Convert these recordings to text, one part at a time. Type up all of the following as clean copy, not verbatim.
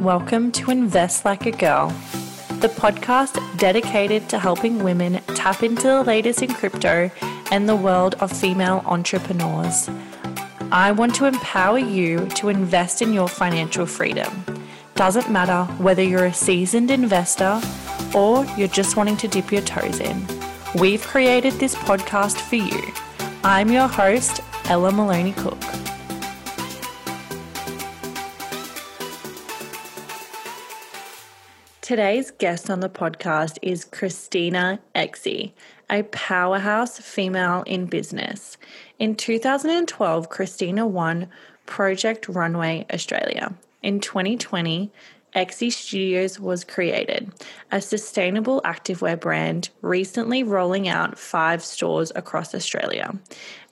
Welcome to Invest Like a Girl, the podcast dedicated to helping women tap into the latest in crypto and the world of female entrepreneurs. I want to empower you to invest in your financial freedom. Doesn't matter whether you're a seasoned investor or you're just wanting to dip your toes in. We've created this podcast for you. I'm your host, Ella Maloney-Cook. Today's guest on the podcast is Christina Exie, a powerhouse female in business. In 2012, Christina won Project Runway Australia. In 2020, Exie Studios was created, a sustainable activewear brand recently rolling out 5 stores across Australia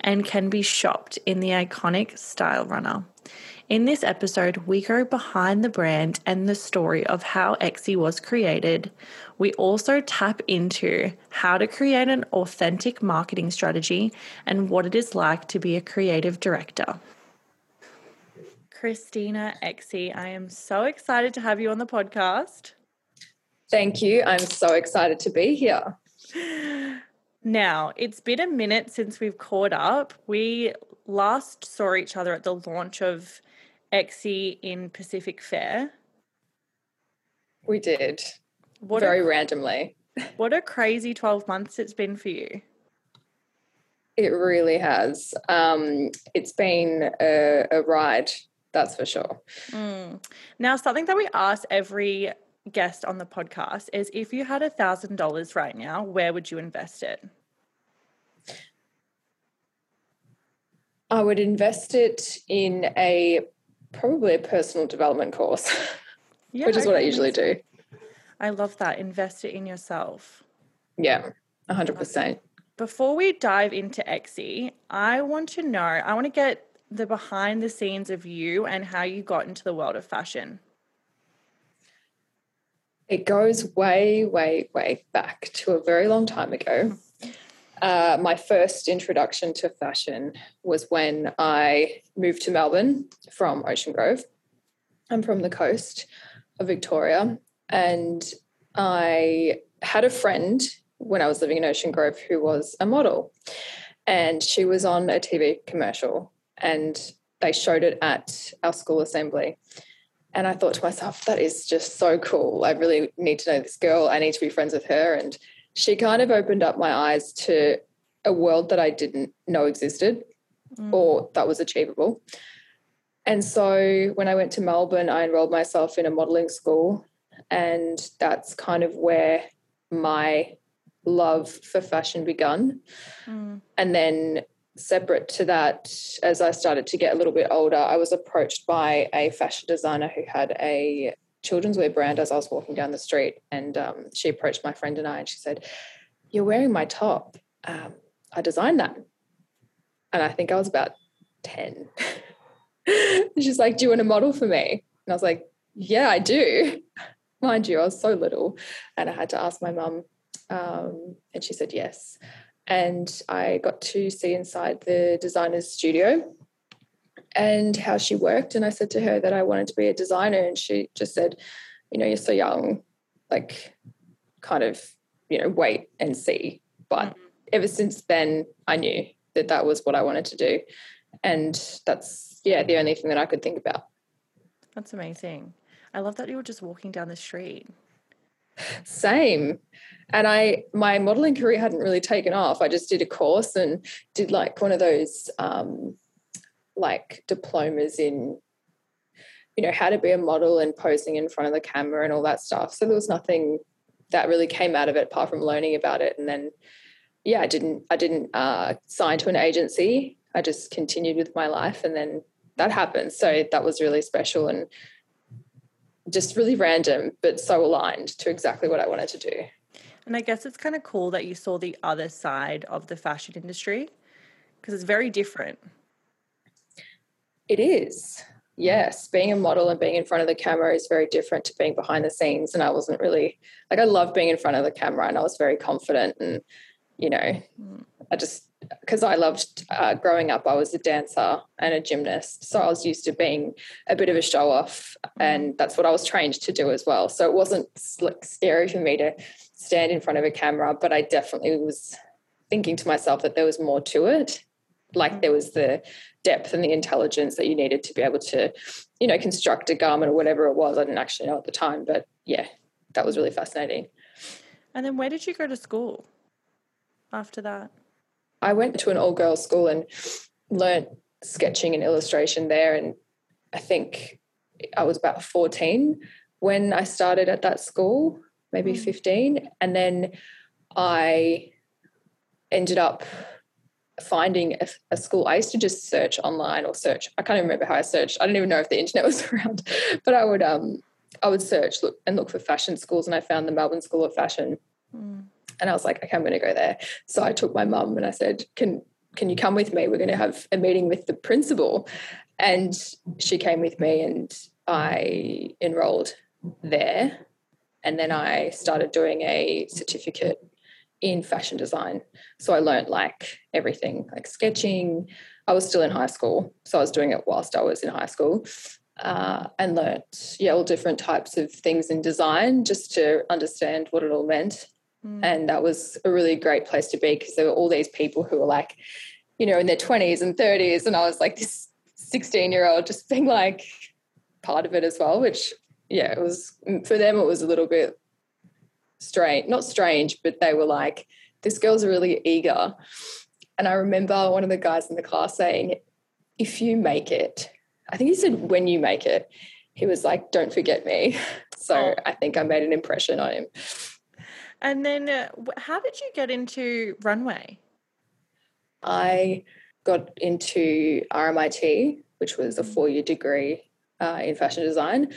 and can be shopped in the iconic Style Runner. In this episode, we go behind the brand and the story of how Exie was created. We also tap into how to create an authentic marketing strategy and what it is like to be a creative director. Christina Exie, I am so excited to have you on the podcast. Thank you. I'm so excited to be here. Now, it's been a minute since we've caught up. We last saw each other at the launch of Exie in Pacific Fair. We did. Very randomly. What a crazy 12 months it's been for you. It really has. It's been a ride, that's for sure. Mm. Now, something that we ask every guest on the podcast is, if you had $1,000 right now, where would you invest it? I would invest it in probably a personal development course, yeah, which is what I usually do. I love that. Invest it in yourself. Yeah, 100%. Before we dive into Exie, I want to get the behind the scenes of you and how you got into the world of fashion. It goes way, way, way back to a very long time ago. My first introduction to fashion was when I moved to Melbourne from Ocean Grove. I'm from the coast of Victoria, and I had a friend when I was living in Ocean Grove who was a model, and she was on a TV commercial and they showed it at our school assembly. And I thought to myself, that is just so cool. I really need to know this girl. I need to be friends with her. And she kind of opened up my eyes to a world that I didn't know existed or that was achievable. And so when I went to Melbourne, I enrolled myself in a modelling school, and that's kind of where my love for fashion begun. And then separate to that, as I started to get a little bit older, I was approached by a fashion designer who had a children's wear brand as I was walking down the street, and she approached my friend and I, and she said, "You're wearing my top. I designed that." And I think I was about 10. She's like, "Do you want to model for me?" And I was like, "Yeah, I do." Mind you, I was so little, and I had to ask my mum, and she said yes. And I got to see inside the designer's studio and how she worked, and I said to her that I wanted to be a designer, and she just said, "You know, you're so young, like, kind of, you know, wait and see." But ever since then, I knew that that was what I wanted to do, and that's, yeah, the only thing that I could think about. That's amazing. I love that you were just walking down the street. Same. And my modelling career hadn't really taken off. I just did a course and did like one of those like diplomas in, you know, how to be a model and posing in front of the camera and all that stuff. So there was nothing that really came out of it apart from learning about it. And then, yeah, I didn't sign to an agency. I just continued with my life, and then that happened. So that was really special and just really random, but so aligned to exactly what I wanted to do. And I guess it's kind of cool that you saw the other side of the fashion industry, because it's very different. It is, yes. Being a model and being in front of the camera is very different to being behind the scenes. And I wasn't really, like, I love being in front of the camera and I was very confident, and, you know, I just because I loved growing up, I was a dancer and a gymnast. So I was used to being a bit of a show off, and that's what I was trained to do as well. So it wasn't scary for me to stand in front of a camera, but I definitely was thinking to myself that there was more to it. Like there was the depth and the intelligence that you needed to be able to, you know, construct a garment or whatever it was. I didn't actually know at the time, but yeah, that was really fascinating. And then where did you go to school after that? I went to an all-girls school and learnt sketching and illustration there, and I think I was about 14 when I started at that school, maybe 15, and then I ended up finding a school. I used to just search online or search. I can't even remember how I searched. I don't even know if the internet was around, but I would search look for fashion schools, and I found the Melbourne School of Fashion. Mm. And I was like, okay, I'm going to go there. So I took my mum and I said, can you come with me? We're going to have a meeting with the principal. And she came with me and I enrolled there. And then I started doing a certificate in fashion design. So I learned like everything, like sketching. I was still in high school, so I was doing it whilst I was in high school. And learnt, yeah, all different types of things in design just to understand what it all meant. Mm. And that was a really great place to be, because there were all these people who were like, you know, in their 20s and 30s, and I was like this 16-year-old just being like part of it as well, which, yeah, it was, for them it was a little bit strange, not strange, but they were like, this girl's really eager. And I remember one of the guys in the class saying, if you make it, I think he said when you make it, he was like, don't forget me. So I think I made an impression on him. And then how did you get into runway? I got into RMIT, which was a 4-year degree in fashion design.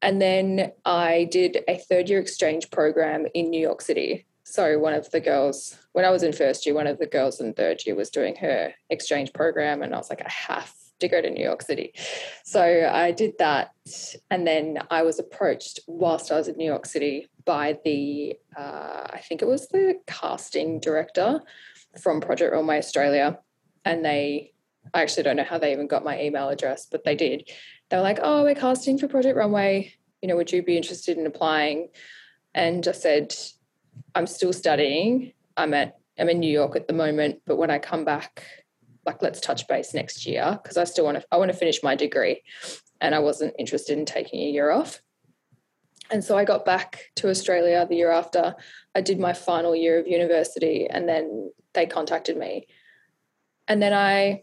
And then I did a 3rd-year exchange program in New York City. So one of the girls, when I was in 1st year, one of the girls in 3rd year was doing her exchange program, and I was like, I have to go to New York City. So I did that, and then I was approached whilst I was in New York City by the I think it was the casting director from Project Runway Australia, and I actually don't know how they even got my email address, but they did. They were like, oh, we're casting for Project Runway, you know, would you be interested in applying? And I said, I'm still studying, I'm in New York at the moment, but when I come back, like, let's touch base next year, because I still want to finish my degree, and I wasn't interested in taking a year off. And so I got back to Australia the year after. I did my final year of university, and then they contacted me, and then I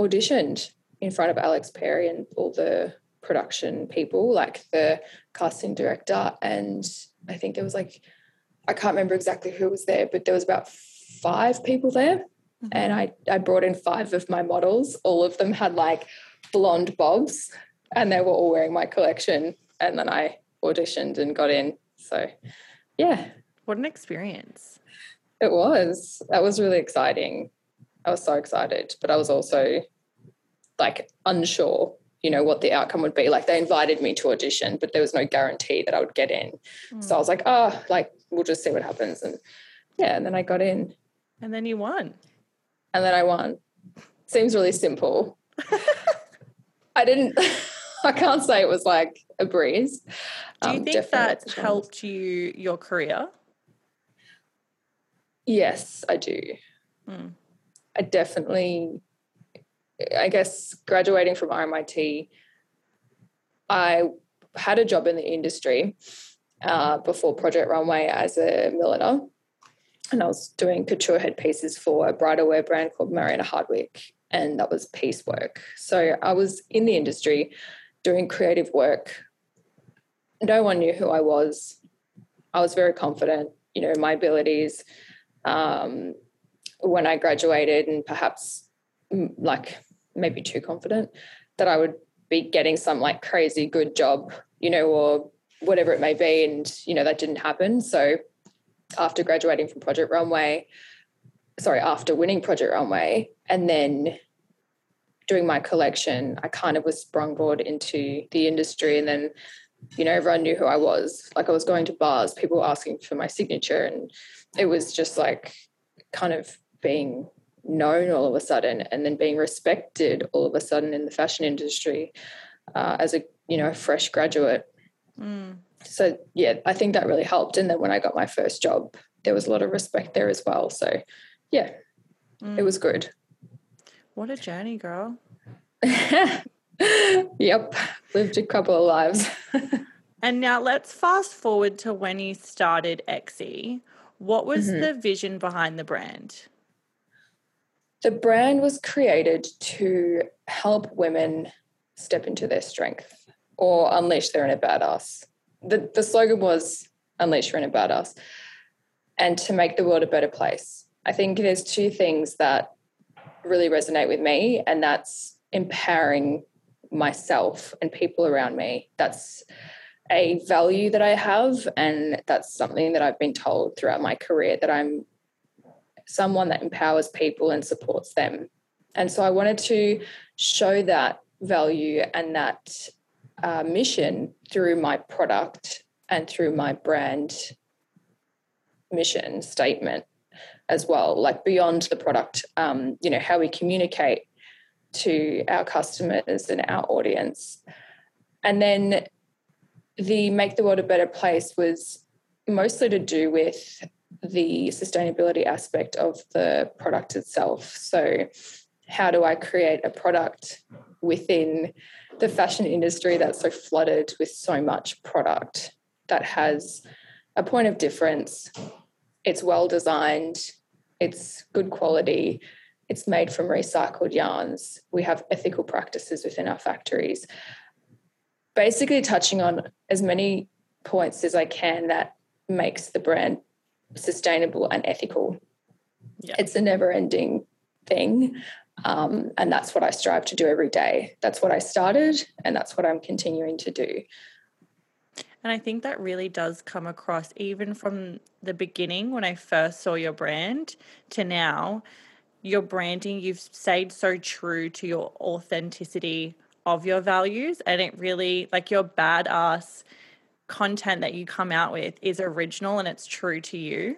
auditioned in front of Alex Perry and all the production people, like the casting director, and I think there was like, I can't remember exactly who was there, but there was about 5 people there. And I brought in 5 of my models. All of them had like blonde bobs, and they were all wearing my collection. And then I auditioned and got in. So, yeah. What an experience. It was. That was really exciting. I was so excited, but I was also like unsure, you know, what the outcome would be. Like, they invited me to audition, but there was no guarantee that I would get in. So I was like, we'll just see what happens. And yeah, and then I got in. And then you won. And then I won. Seems really simple. I can't say it was like a breeze. Do you think that helped you, your career? Yes, I do. Mm. I definitely, I guess graduating from RMIT, I had a job in the industry before Project Runway as a milliner. And I was doing couture headpieces for a bridal wear brand called Mariana Hardwick, and that was piecework. So I was in the industry doing creative work. No one knew who I was. I was very confident, you know, my abilities. When I graduated, and perhaps like maybe too confident that I would be getting some like crazy good job, you know, or whatever it may be. And, you know, that didn't happen. So after graduating from after winning Project Runway and then doing my collection, I kind of was sprungboard into the industry, and then, you know, everyone knew who I was. Like, I was going to bars, people were asking for my signature, and it was just like kind of being known all of a sudden, and then being respected all of a sudden in the fashion industry as a, you know, fresh graduate. Mm. So yeah, I think that really helped. And then when I got my first job, there was a lot of respect there as well. So yeah, it was good. What a journey, girl. Yep. Lived a couple of lives. And now let's fast forward to when you started Exie. What was the vision behind the brand? The brand was created to help women step into their strength or unleash their inner badass. The slogan was unleash your inner badass and to make the world a better place. I think there's two things that really resonate with me, and that's empowering myself and people around me. That's a value that I have, and that's something that I've been told throughout my career, that I'm someone that empowers people and supports them. And so I wanted to show that value and that mission through my product and through my brand mission statement as well, like beyond the product, you know, how we communicate to our customers and our audience. And then the Make the World a Better Place was mostly to do with the sustainability aspect of the product itself. So how do I create a product within the fashion industry that's so flooded with so much product that has a point of difference? It's well designed, it's good quality, it's made from recycled yarns, we have ethical practices within our factories. Basically touching on as many points as I can that makes the brand sustainable and ethical. Yeah. It's a never-ending thing, and that's what I strive to do every day. That's what I started, and that's what I'm continuing to do. And I think that really does come across even from the beginning when I first saw your brand to now. Your branding, you've stayed so true to your authenticity of your values, and it really, like, your badass content that you come out with is original and it's true to you.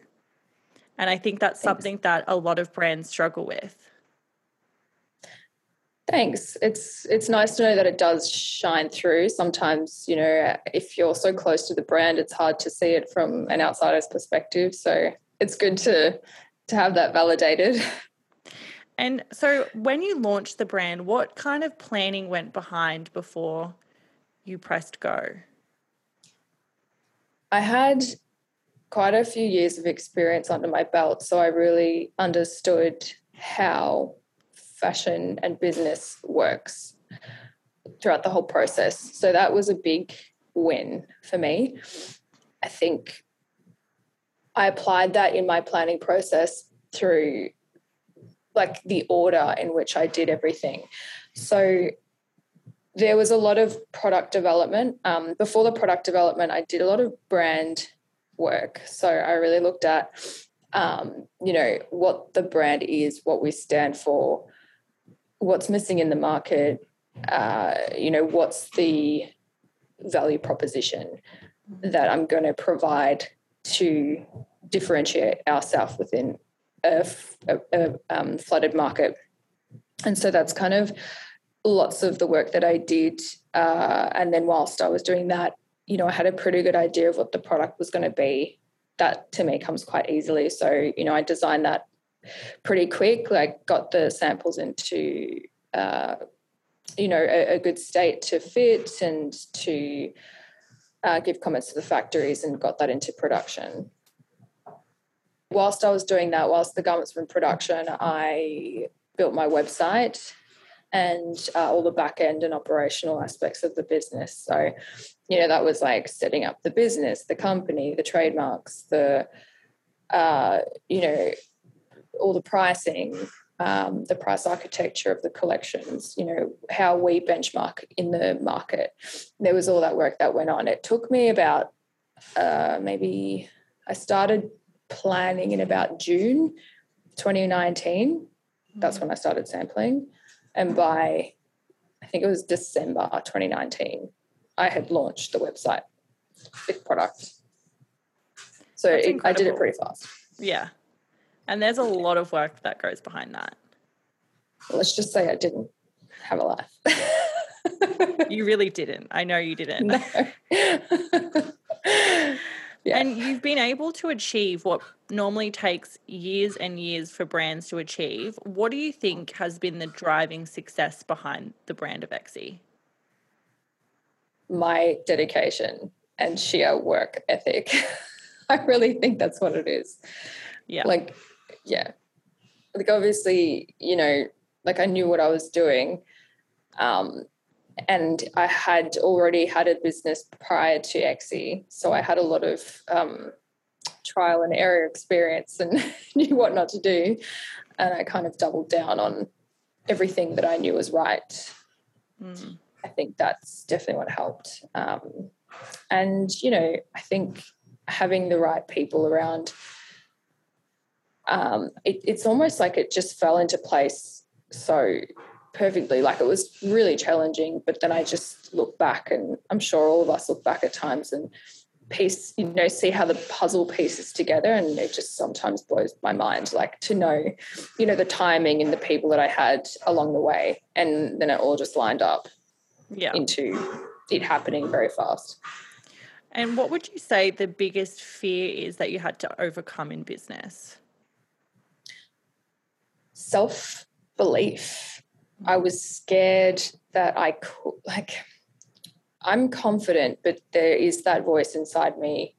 And I think that's something that a lot of brands struggle with. Thanks. It's nice to know that it does shine through. Sometimes, you know, if you're so close to the brand, it's hard to see it from an outsider's perspective. So it's good to have that validated. And so when you launched the brand, what kind of planning went behind before you pressed go? I had quite a few years of experience under my belt, so I really understood how fashion and business works throughout the whole process. So that was a big win for me. I think I applied that in my planning process through, like, the order in which I did everything. So there was a lot of product development. Before the product development, I did a lot of brand work. So I really looked at, you know, what the brand is, what we stand for, what's missing in the market, you know, what's the value proposition that I'm going to provide to differentiate ourselves within a flooded market. And so that's kind of lots of the work that I did. And then whilst I was doing that, you know, I had a pretty good idea of what the product was going to be. That to me comes quite easily. So, you know, I designed that pretty quick, like got the samples into, you know, a good state to fit and to give comments to the factories, and got that into production. Whilst I was doing that, whilst the garments were in production, I built my website and all the back end and operational aspects of the business. So, you know, that was like setting up the business, the company, the trademarks, the, you know, all the pricing, the price architecture of the collections, you know, how we benchmark in the market. There was all that work that went on. It took me about maybe I started planning in about June 2019. That's when I started sampling. And by, I think it was December 2019, I had launched the website with product. So I did it pretty fast. Yeah. And there's a lot of work that goes behind that. Let's just say I didn't have a life. You really didn't. I know you didn't. No. Yeah. And you've been able to achieve what normally takes years and years for brands to achieve. What do you think has been the driving success behind the brand of Exie? My dedication and sheer work ethic. I really think that's what it is. Yeah. Like obviously, you know, like I knew what I was doing. And I had already had a business prior to Exie, so I had a lot of trial and error experience and knew what not to do, and I kind of doubled down on everything that I knew was right. Mm. I think that's definitely what helped. And, you know, I think having the right people around, it's almost like it just fell into place so perfectly. Like it was really challenging, but then I just look back, and I'm sure all of us look back at times and piece, you know, see how the puzzle pieces together, and it just sometimes blows my mind, like to know, you know, the timing and the people that I had along the way, and then it all just lined up into it happening very fast. And what would you say the biggest fear is that you had to overcome in business? Self-belief. I was scared that I could, like, I'm confident, but there is that voice inside me,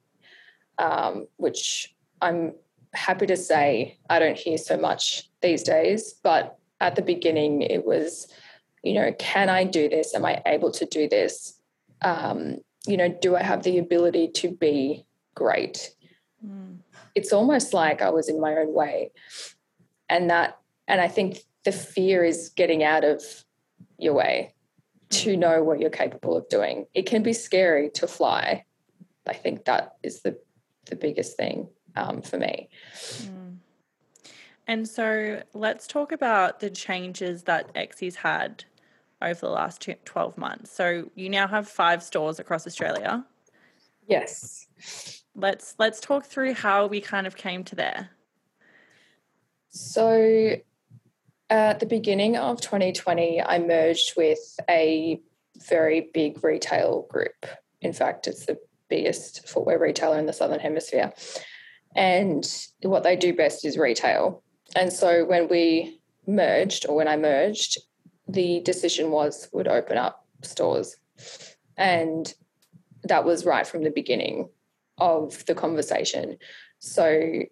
which I'm happy to say I don't hear so much these days. But at the beginning it was, you know, can I do this? Am I able to do this? You know, do I have the ability to be great? Mm. It's almost like I was in my own way. And I think the fear is getting out of your way to know what you're capable of doing. It can be scary to fly. I think that is the biggest thing for me. Mm. And so let's talk about the changes that Exie's had over the last 12 months. So you now have 5 stores across Australia. Yes. Let's talk through how we kind of came to there. So at the beginning of 2020, I merged with a very big retail group. In fact, it's the biggest footwear retailer in the Southern Hemisphere. And what they do best is retail. And so when I merged, the decision was would open up stores. And that was right from the beginning of the conversation. So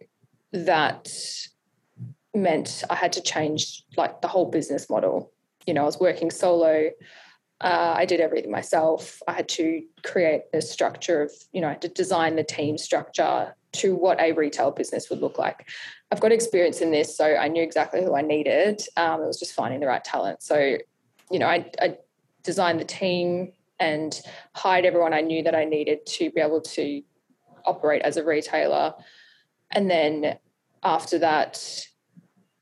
that meant I had to change like the whole business model. You know, I was working solo. I did everything myself. I had to create the structure of, you know, I had to design the team structure to what a retail business would look like. I've got experience in this, so I knew exactly who I needed. It was just finding the right talent. So, you know, I designed the team and hired everyone I knew that I needed to be able to operate as a retailer. And then after that,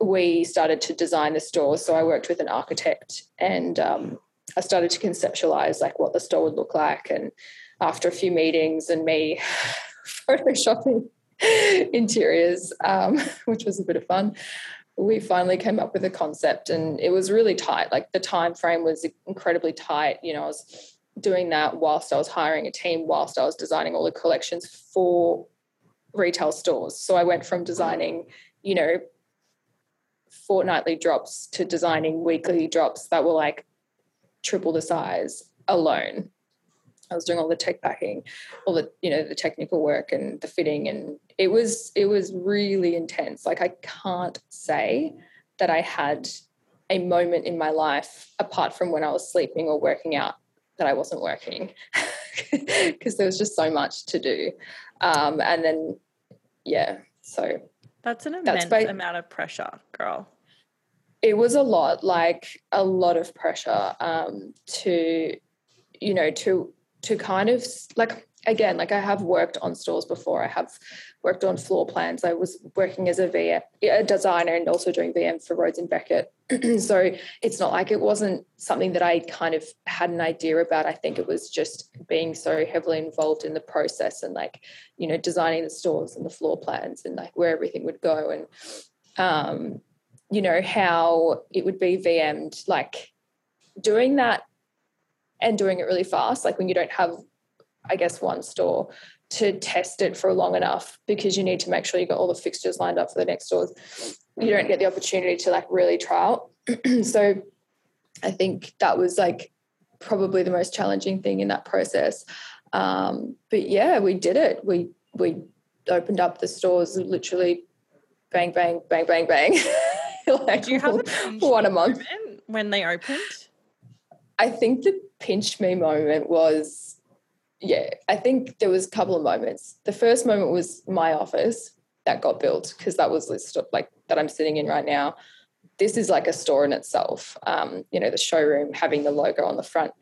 we started to design the store. So I worked with an architect, and I started to conceptualize like what the store would look like. And after a few meetings and me photoshopping interiors, which was a bit of fun, we finally came up with a concept. And it was really tight. Like the time frame was incredibly tight. You know, I was doing that whilst I was hiring a team, whilst I was designing all the collections for retail stores. So I went from designing, you know, fortnightly drops to designing weekly drops that were like triple the size alone. I was doing all the tech backing, all the, you know, the technical work and the fitting, and it was really intense. Like I can't say that I had a moment in my life apart from when I was sleeping or working out that I wasn't working, because there was just so much to do. And then so that's an immense amount of pressure, girl. It was a lot, like a lot of pressure to, you know, to kind of like, again, like I have worked on stores before. I have worked on floor plans. I was working as a designer and also doing VM for Rhodes and Beckett. So it's not like it wasn't something that I kind of had an idea about. I think it was just being so heavily involved in the process and, like, you know, designing the stores and the floor plans and, like, where everything would go and, you know, how it would be VM'd, like doing that and doing it really fast. Like when you don't have, I guess, one store to test it for long enough because you need to make sure you got all the fixtures lined up for the next stores. You don't get the opportunity to, like, really trial. So I think that was, like, probably the most challenging thing in that process. But yeah, we did it. We opened up the stores literally bang, bang, bang, bang, bang. Like, do you have one a month when they opened? I think the pinch me moment was, yeah, I think there was a couple of moments. The first moment was my office that got built, because that was the store, like, that I'm sitting in right now. This is like a store in itself. You know, the showroom having the logo on the front,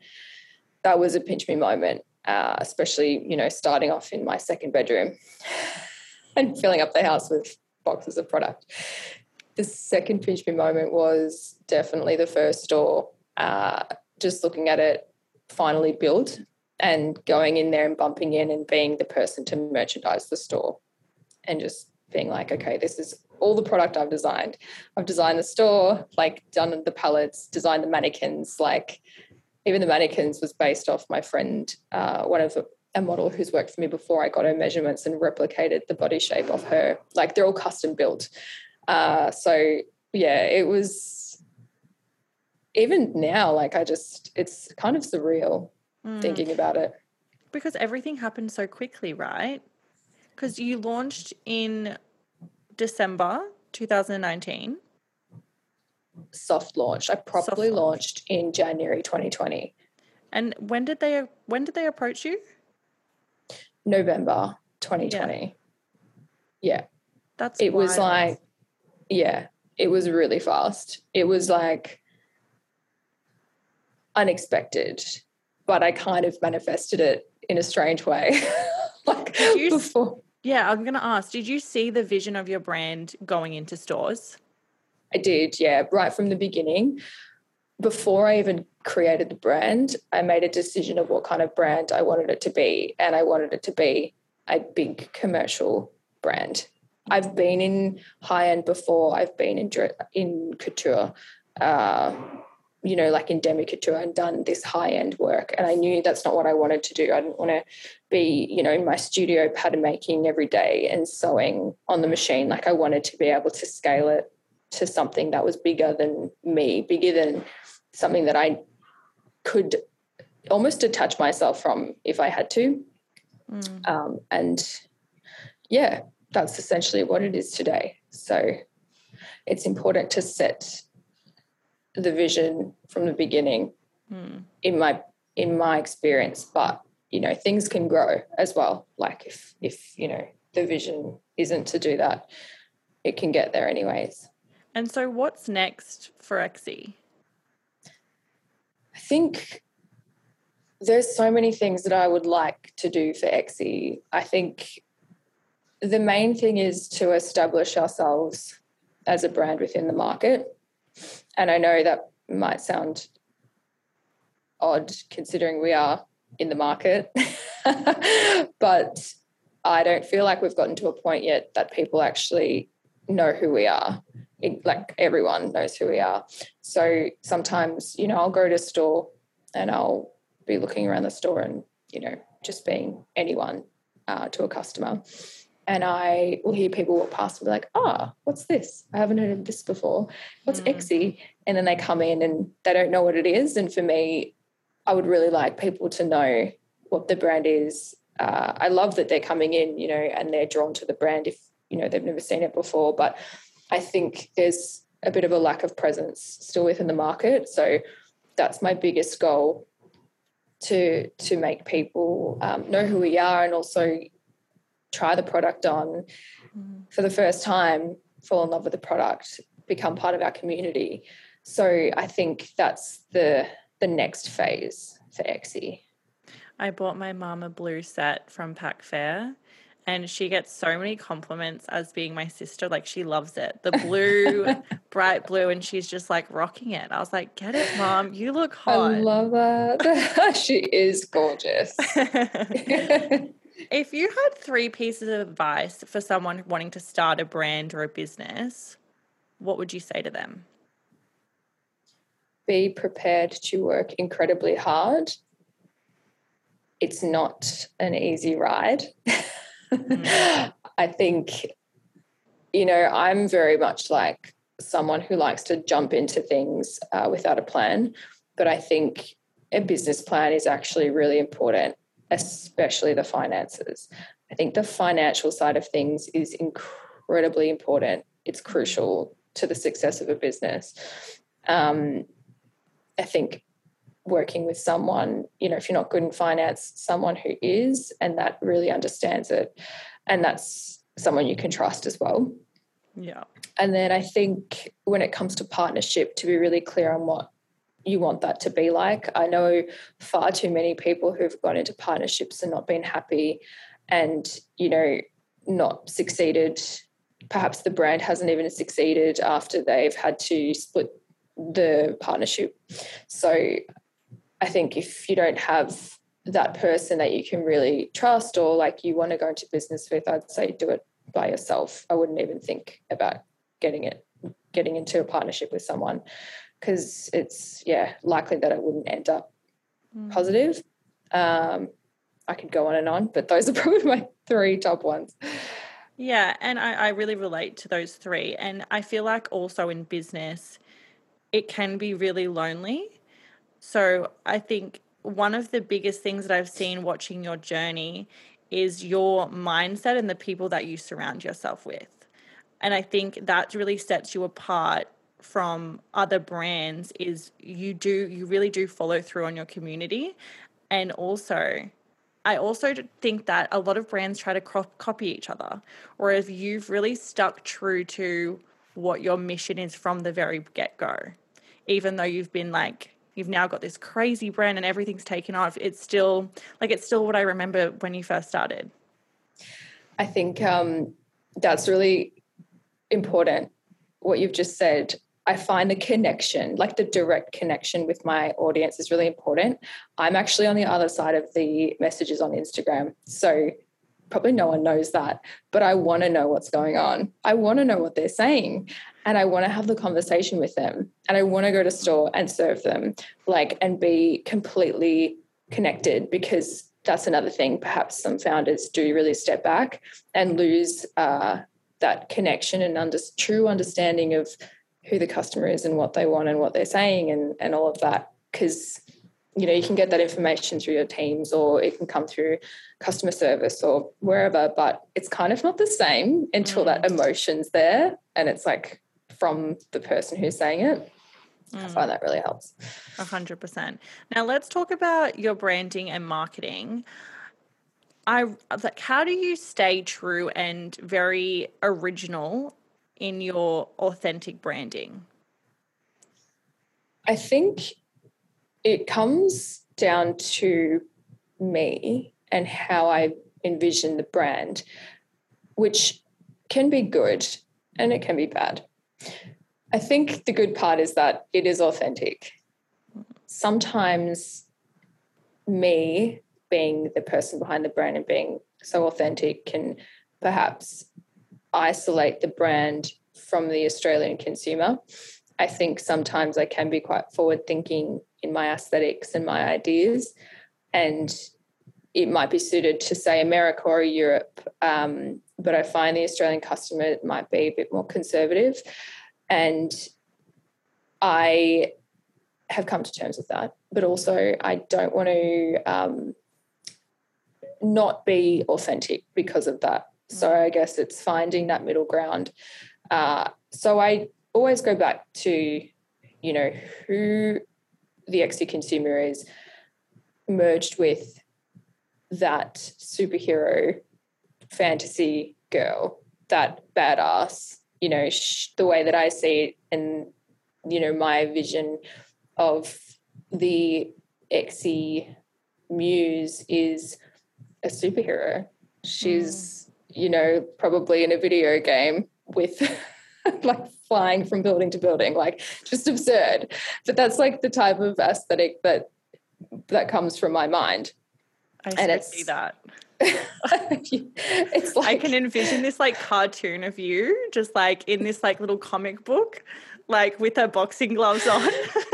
that was a pinch me moment, especially, you know, starting off in my second bedroom and filling up the house with boxes of product. The second pinch me moment was definitely the first store, just looking at it finally built and going in there and bumping in and being the person to merchandise the store and just being like, okay, this is all the product I've designed. I've designed the store, like done the pallets, designed the mannequins. Like even the mannequins was based off my friend, one of a model who's worked for me before. I got her measurements and replicated the body shape of her. Like they're all custom built. So yeah, it was, even now, like it's kind of surreal thinking about it. Because everything happened so quickly, right? Because you launched in December 2019. Soft launch. I probably launched in January 2020. And when did they approach you? November 2020. Yeah. That's it wild. Was like, yeah, it was really fast. It was like unexpected, but I kind of manifested it in a strange way. Like before. Yeah, I'm going to ask, did you see the vision of your brand going into stores? I did, yeah, right from the beginning. Before I even created the brand, I made a decision of what kind of brand I wanted it to be, and I wanted it to be a big commercial brand. I've been in high-end before. I've been in couture, you know, like in demi-couture, and done this high-end work. And I knew that's not what I wanted to do. I didn't want to be, you know, in my studio pattern making every day and sewing on the machine. Like I wanted to be able to scale it to something that was bigger than me, bigger than something that I could almost detach myself from if I had to. And, yeah, that's essentially what it is today. So it's important to set the vision from the beginning in my experience, but, you know, things can grow as well. Like if, you know, the vision isn't to do that, it can get there anyways. And so what's next for Exie? I think there's so many things that I would like to do for Exie. I think the main thing is to establish ourselves as a brand within the market. And I know that might sound odd considering we are in the market, but I don't feel like we've gotten to a point yet that people actually know who we are. Like everyone knows who we are. So sometimes, you know, I'll go to a store and I'll be looking around the store and, you know, just being anyone to a customer. And I will hear people walk past and be like, oh, what's this? I haven't heard of this before. What's Exie? And then they come in and they don't know what it is. And for me, I would really like people to know what the brand is. I love that they're coming in, you know, and they're drawn to the brand if, you know, they've never seen it before. But I think there's a bit of a lack of presence still within the market. So that's my biggest goal, to make people know who we are and also try the product on for the first time, fall in love with the product, become part of our community. So I think that's the next phase for Exie. I bought my mum a blue set from Pacific Fair and she gets so many compliments as being my sister. Like, she loves it. The blue, bright blue, and she's just like rocking it. I was like, get it, Mom. You look hot. I love that. She is gorgeous. If you had three pieces of advice for someone wanting to start a brand or a business, what would you say to them? Be prepared to work incredibly hard. It's not an easy ride. Mm. I think, you know, I'm very much like someone who likes to jump into things without a plan, but I think a business plan is actually really important, especially the finances. I think the financial side of things is incredibly important. It's crucial to the success of a business. I think working with someone, you know, if you're not good in finance, someone who is, and that really understands it, and that's someone you can trust as well. Yeah. And then I think when it comes to partnership, to be really clear on what you want that to be like. I know far too many people who've gone into partnerships and not been happy and, you know, not succeeded. Perhaps the brand hasn't even succeeded after they've had to split the partnership. So I think if you don't have that person that you can really trust or like you want to go into business with, I'd say do it by yourself. I wouldn't even think about getting into a partnership with someone, because it's, yeah, likely that it wouldn't end up positive. I could go on and on, but those are probably my three top ones. Yeah, and I really relate to those three. And I feel like also in business, it can be really lonely. So I think one of the biggest things that I've seen watching your journey is your mindset and the people that you surround yourself with. And I think that really sets you apart from other brands, is you really do follow through on your community. And also, I also think that a lot of brands try to copy each other, or if you've really stuck true to what your mission is from the very get-go, even though you've been like, you've now got this crazy brand and everything's taken off, it's still what I remember when you first started. I think that's really important, what you've just said. I find the connection, like the direct connection with my audience, is really important. I'm actually on the other side of the messages on Instagram, so probably no one knows that, but I want to know what's going on. I want to know what they're saying, and I want to have the conversation with them, and I want to go to store and serve them, like, and be completely connected, because that's another thing. Perhaps some founders do really step back and lose that connection and true understanding of who the customer is and what they want and what they're saying and all of that, because, you know, you can get that information through your teams, or it can come through customer service or wherever, but it's kind of not the same until that emotion's there and it's like from the person who's saying it. I find that really helps. 100%. Now let's talk about your branding and marketing. How do you stay true and very original in your authentic branding? I think it comes down to me and how I envision the brand, which can be good and it can be bad. I think the good part is that it is authentic. Sometimes me being the person behind the brand and being so authentic can perhaps isolate the brand from the Australian consumer. I think sometimes I can be quite forward-thinking in my aesthetics and my ideas, and it might be suited to, say, America or Europe, but I find the Australian customer might be a bit more conservative, and I have come to terms with that. But also I don't want to not be authentic because of that. So I guess it's finding that middle ground. So I always go back to, you know, who the Exie consumer is, merged with that superhero fantasy girl, that badass, you know, the way that I see it, and, you know, my vision of the Exie muse is a superhero. She's you know, probably in a video game with like flying from building to building, like just absurd. But that's like the type of aesthetic that comes from my mind. I see that. It's like I can envision this like cartoon of you just like in this like little comic book, like with her boxing gloves on.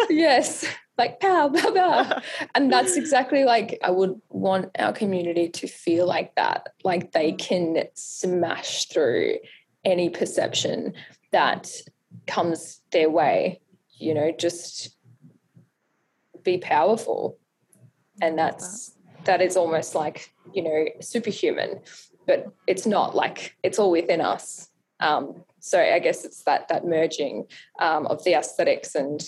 Yes. Like pow, pow, pow. And that's exactly like I would want our community to feel like that. Like they can smash through any perception that comes their way, you know, just be powerful. And that is almost like, you know, superhuman, but it's not, like it's all within us. So I guess it's that merging of the aesthetics and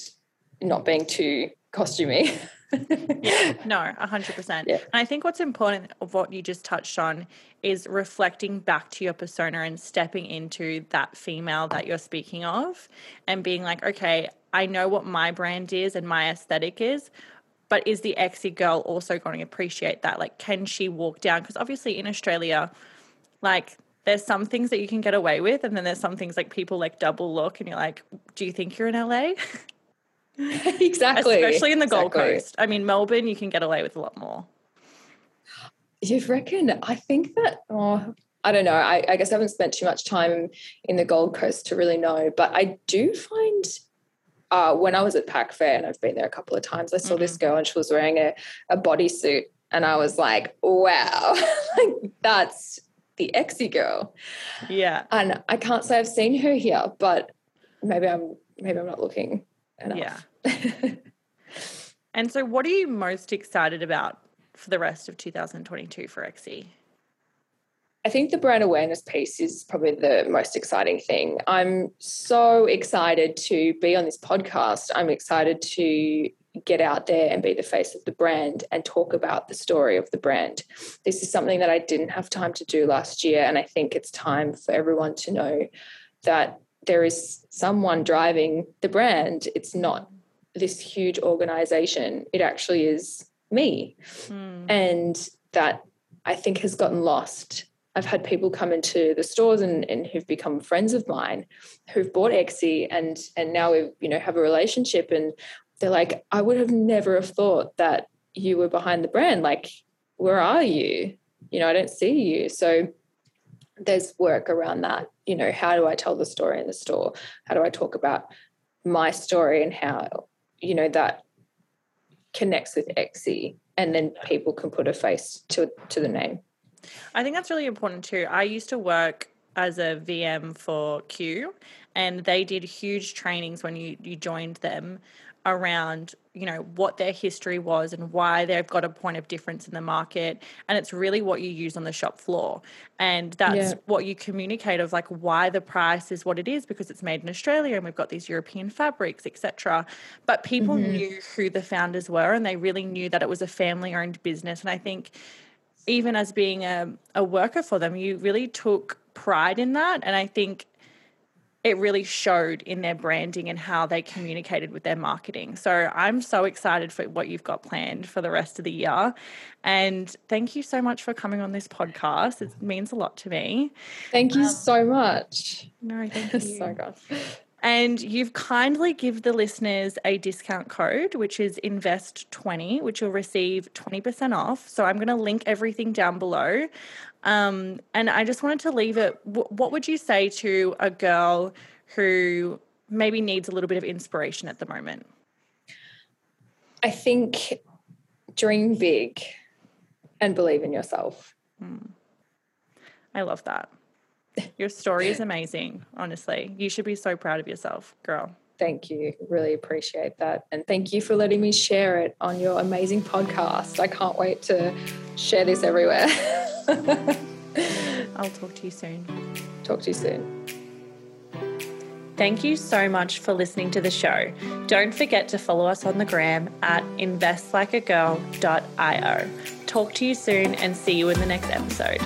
not being too costumey. Yeah, no, 100%. Yeah. And I think what's important of what you just touched on is reflecting back to your persona and stepping into that female that you're speaking of and being like, okay, I know what my brand is and my aesthetic is, but is the Exie girl also going to appreciate that? Like, can she walk down? Because obviously in Australia, like there's some things that you can get away with, and then there's some things like people like double look and you're like, do you think you're in LA? Exactly. Especially in the Gold Coast. I mean, Melbourne, you can get away with a lot more. You reckon? I think that, I don't know. I guess I haven't spent too much time in the Gold Coast to really know, but I do find when I was at Pac Fair, and I've been there a couple of times, I saw this girl and she was wearing a bodysuit and I was like, wow, like that's the Exie girl. Yeah. And I can't say I've seen her here, but maybe I'm not looking enough. Yeah. And so what are you most excited about for the rest of 2022 for Exie? I think the brand awareness piece is probably the most exciting thing. I'm so excited to be on this podcast. I'm excited to get out there and be the face of the brand and talk about the story of the brand. This is something that I didn't have time to do last year, and I think it's time for everyone to know that there is someone driving the brand. It's not this huge organization. It actually is me. Mm. And that I think has gotten lost. I've had people come into the stores and who've become friends of mine who've bought Exie and now we, you know, have a relationship, and they're like, I would have never have thought that you were behind the brand. Like, where are you? You know, I don't see you. So there's work around that. You know, how do I tell the story in the store? How do I talk about my story and how, you know, that connects with Exie, and then people can put a face to the name. I think that's really important too. I used to work as a VM for Q, and they did huge trainings when you joined them around, you know, what their history was and why they've got a point of difference in the market. And it's really what you use on the shop floor. And that's what you communicate of like why the price is what it is, because it's made in Australia and we've got these European fabrics, etc. But people knew who the founders were, and they really knew that it was a family-owned business. And I think even as being a worker for them, you really took pride in that. And I think it really showed in their branding and how they communicated with their marketing. So I'm so excited for what you've got planned for the rest of the year. And thank you so much for coming on this podcast. It means a lot to me. Thank you so much. No, thank you. So good. And you've kindly give the listeners a discount code, which is INVEST20, which you'll receive 20% off. So I'm going to link everything down below. And I just wanted to leave it. What would you say to a girl who maybe needs a little bit of inspiration at the moment? I think dream big and believe in yourself. I love that. Your story is amazing, honestly. You should be so proud of yourself, girl. Thank you. Really appreciate that. And thank you for letting me share it on your amazing podcast. I can't wait to share this everywhere. I'll talk to you soon. Talk to you soon. Thank you so much for listening to the show. Don't forget to follow us on the gram at investlikeagirl.io. Talk to you soon and see you in the next episode.